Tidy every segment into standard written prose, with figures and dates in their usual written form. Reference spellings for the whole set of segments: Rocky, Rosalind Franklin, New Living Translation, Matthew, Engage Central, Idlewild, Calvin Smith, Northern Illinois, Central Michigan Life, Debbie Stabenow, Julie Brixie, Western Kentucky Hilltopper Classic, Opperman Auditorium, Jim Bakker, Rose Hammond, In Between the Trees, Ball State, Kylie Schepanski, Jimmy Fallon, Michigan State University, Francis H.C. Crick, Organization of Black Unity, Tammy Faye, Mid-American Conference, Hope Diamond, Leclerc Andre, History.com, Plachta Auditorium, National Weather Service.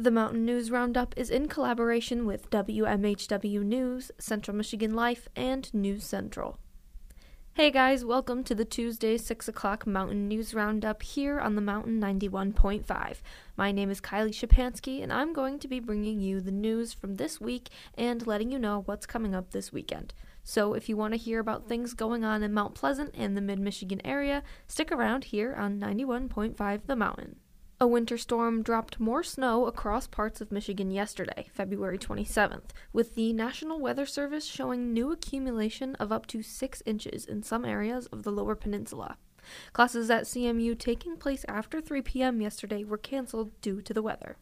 The Mountain News Roundup is in collaboration with WMHW News, Central Michigan Life, and News Central. Hey guys, welcome to the Tuesday 6 o'clock Mountain News Roundup here on the Mountain 91.5. My name is Kylie Schepanski, and I'm going to be bringing you the news from this week and letting you know what's coming up this weekend. So if you want to hear about things going on in Mount Pleasant and the Mid-Michigan area, stick around here on 91.5 The Mountain. A winter storm dropped more snow across parts of Michigan yesterday, February 27th, with the National Weather Service showing new accumulation of up to 6 inches in some areas of the Lower Peninsula. Classes at CMU taking place after 3 p.m. yesterday were canceled due to the weather.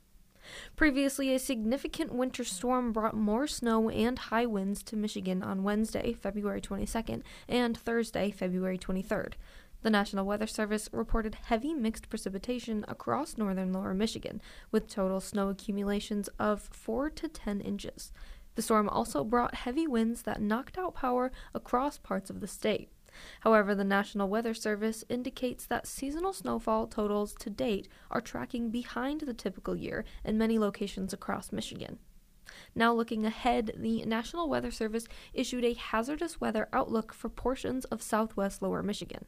Previously, a significant winter storm brought more snow and high winds to Michigan on Wednesday, February 22nd, and Thursday, February 23rd. The National Weather Service reported heavy mixed precipitation across northern lower Michigan, with total snow accumulations of 4 to 10 inches. The storm also brought heavy winds that knocked out power across parts of the state. However, the National Weather Service indicates that seasonal snowfall totals to date are tracking behind the typical year in many locations across Michigan. Now looking ahead, the National Weather Service issued a hazardous weather outlook for portions of southwest lower Michigan.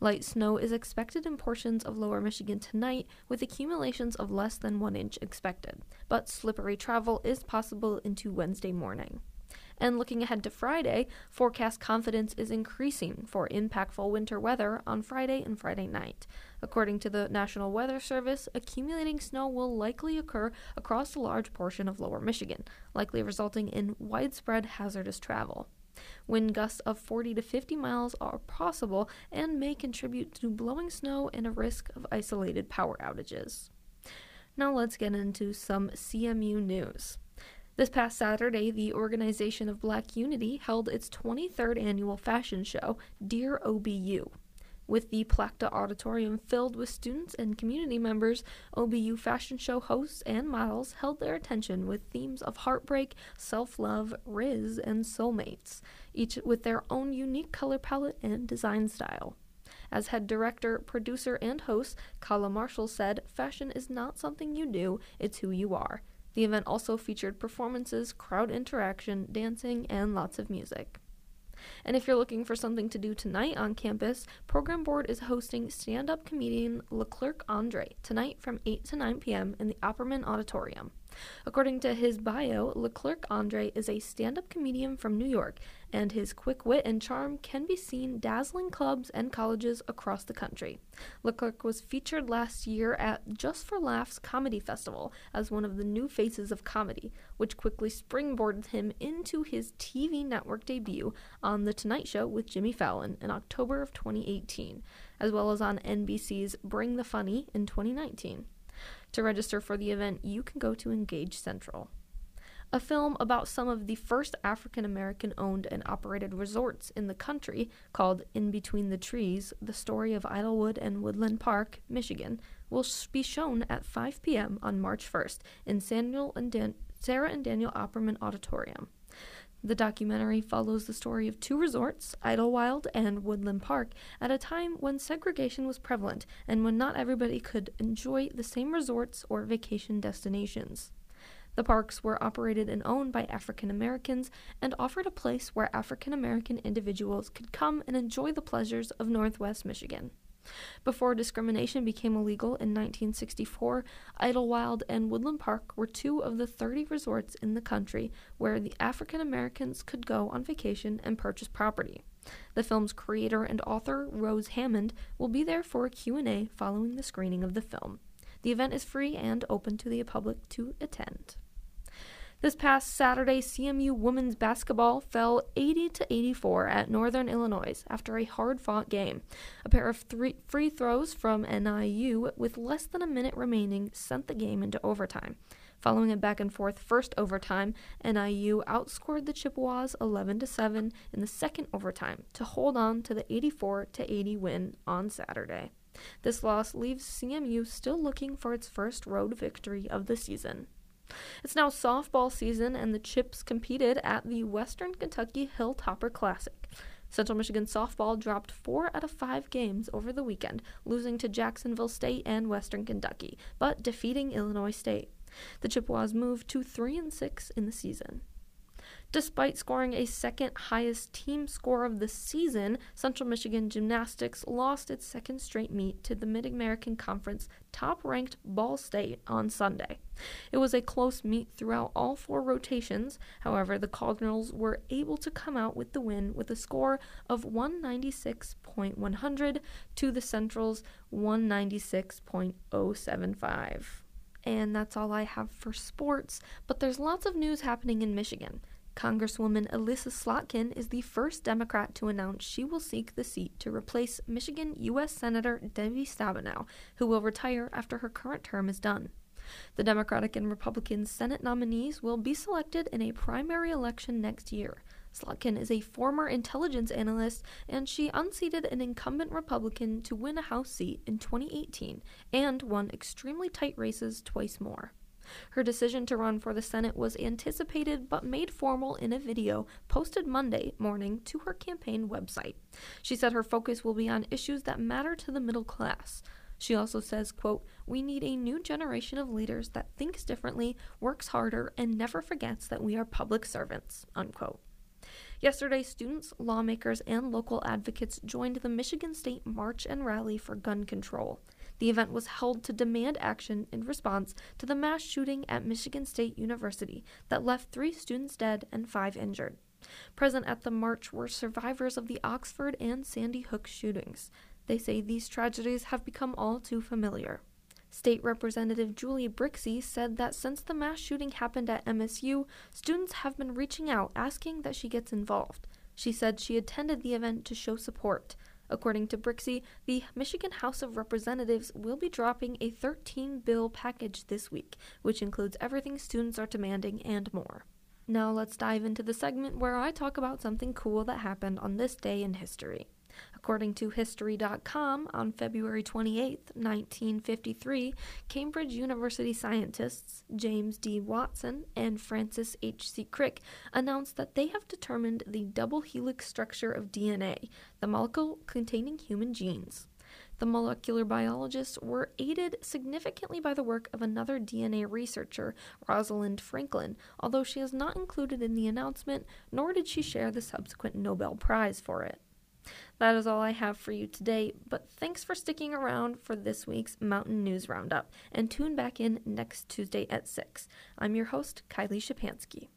Light snow is expected in portions of lower Michigan tonight, with accumulations of less than 1 inch expected, but slippery travel is possible into Wednesday morning. And looking ahead to Friday, forecast confidence is increasing for impactful winter weather on Friday and Friday night. According to the National Weather Service, accumulating snow will likely occur across a large portion of lower Michigan, likely resulting in widespread hazardous travel. Wind gusts of 40 to 50 miles are possible and may contribute to blowing snow and a risk of isolated power outages. Now let's get into some CMU news. This past Saturday, the Organization of Black Unity held its 23rd annual fashion show, Dear OBU. With the Plachta Auditorium filled with students and community members, OBU fashion show hosts and models held their attention with themes of heartbreak, self-love, riz, and soulmates, each with their own unique color palette and design style. As head director, producer, and host, Kala Marshall said, "Fashion is not something you do, it's who you are." The event also featured performances, crowd interaction, dancing, and lots of music. And if you're looking for something to do tonight on campus, Program Board is hosting stand-up comedian Leclerc Andre tonight from 8 to 9 p.m. in the Opperman Auditorium. According to his bio, Leclerc Andre is a stand-up comedian from New York, and his quick wit and charm can be seen dazzling clubs and colleges across the country. Leclerc was featured last year at Just for Laughs Comedy Festival as one of the new faces of comedy, which quickly springboarded him into his TV network debut on The Tonight Show with Jimmy Fallon in October of 2018, as well as on NBC's Bring the Funny in 2019. To register for the event, you can go to Engage Central. A film about some of the first African-American owned and operated resorts in the country, called In Between the Trees, the story of Idlewild and Woodland Park, Michigan, will be shown at 5 p.m. on March 1st in Sarah and Daniel Opperman Auditorium. The documentary follows the story of two resorts, Idlewild and Woodland Park, at a time when segregation was prevalent and when not everybody could enjoy the same resorts or vacation destinations. The parks were operated and owned by African Americans and offered a place where African American individuals could come and enjoy the pleasures of Northwest Michigan. Before discrimination became illegal in 1964, Idlewild and Woodland Park were two of the 30 resorts in the country where the African Americans could go on vacation and purchase property. The film's creator and author, Rose Hammond, will be there for a Q&A following the screening of the film. The event is free and open to the public to attend. This past Saturday, CMU women's basketball fell 80-84 at Northern Illinois after a hard-fought game. A pair of three free throws from NIU with less than a minute remaining sent the game into overtime. Following a back-and-forth first overtime, NIU outscored the Chippewas 11-7 in the second overtime to hold on to the 84-80 win on Saturday. This loss leaves CMU still looking for its first road victory of the season. It's now softball season, and the Chips competed at the Western Kentucky Hilltopper Classic. Central Michigan softball dropped 4 out of 5 games over the weekend, losing to Jacksonville State and Western Kentucky, but defeating Illinois State. The Chippewas moved to 3-6 in the season. Despite scoring a second-highest team score of the season, Central Michigan Gymnastics lost its second straight meet to the Mid-American Conference top-ranked Ball State on Sunday. It was a close meet throughout all four rotations. However, the Cardinals were able to come out with the win with a score of 196.100 to the Central's 196.075. And that's all I have for sports, but there's lots of news happening in Michigan. Congresswoman Elissa Slotkin is the first Democrat to announce she will seek the seat to replace Michigan U.S. Senator Debbie Stabenow, who will retire after her current term is done. The Democratic and Republican Senate nominees will be selected in a primary election next year. Slotkin is a former intelligence analyst, and she unseated an incumbent Republican to win a House seat in 2018 and won extremely tight races twice more. Her decision to run for the Senate was anticipated but made formal in a video posted Monday morning to her campaign website. She said her focus will be on issues that matter to the middle class. She also says, quote, "We need a new generation of leaders that thinks differently, works harder, and never forgets that we are public servants," unquote. Yesterday, students, lawmakers, and local advocates joined the Michigan State March and Rally for Gun Control. The event was held to demand action in response to the mass shooting at Michigan State University that left 3 students dead and 5 injured. Present at the march were survivors of the Oxford and Sandy Hook shootings. They say these tragedies have become all too familiar. State Representative Julie Brixie said that since the mass shooting happened at MSU, students have been reaching out asking that she gets involved. She said she attended the event to show support. According to Brixie, the Michigan House of Representatives will be dropping a 13-bill package this week, which includes everything students are demanding and more. Now let's dive into the segment where I talk about something cool that happened on this day in history. According to History.com, on February 28, 1953, Cambridge University scientists James D. Watson and Francis H.C. Crick announced that they have determined the double helix structure of DNA, the molecule containing human genes. The molecular biologists were aided significantly by the work of another DNA researcher, Rosalind Franklin, although she is not included in the announcement, nor did she share the subsequent Nobel Prize for it. That is all I have for you today, but thanks for sticking around for this week's Mountain News Roundup, and tune back in next Tuesday at 6. I'm your host, Kylie Schepanski.